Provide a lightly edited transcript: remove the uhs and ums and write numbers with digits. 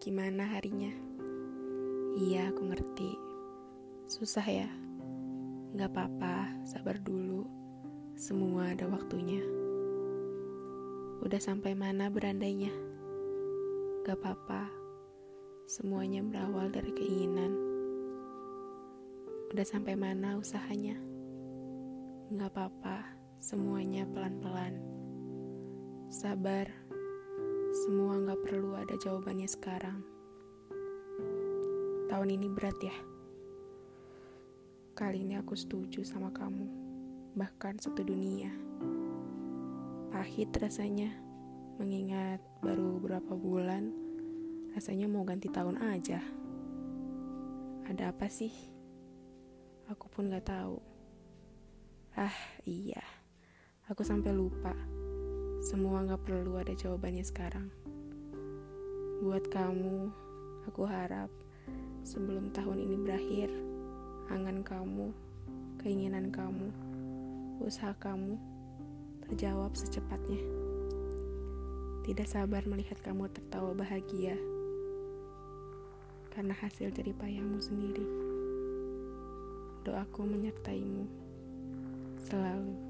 Gimana harinya? Iya, aku ngerti. Susah ya? Gak apa-apa, sabar dulu. Semua ada waktunya. Udah sampai mana berandainya? Gak apa-apa. Semuanya berawal dari keinginan. Udah sampai mana usahanya? Gak apa-apa. Semuanya pelan-pelan. Sabar. Semua gak perlu ada jawabannya sekarang. Tahun ini berat ya? Kali ini aku setuju sama kamu. Bahkan satu dunia. Pahit rasanya. Mengingat baru berapa bulan. Rasanya mau ganti tahun aja. Ada apa sih? Aku pun gak tahu. Ah iya. Aku sampai lupa. Semua gak perlu ada jawabannya sekarang. Buat kamu, aku harap sebelum tahun ini berakhir, angan kamu, keinginan kamu, usaha kamu terjawab secepatnya. Tidak sabar melihat kamu tertawa bahagia karena hasil jerih payahmu sendiri. Doaku menyertaimu selalu.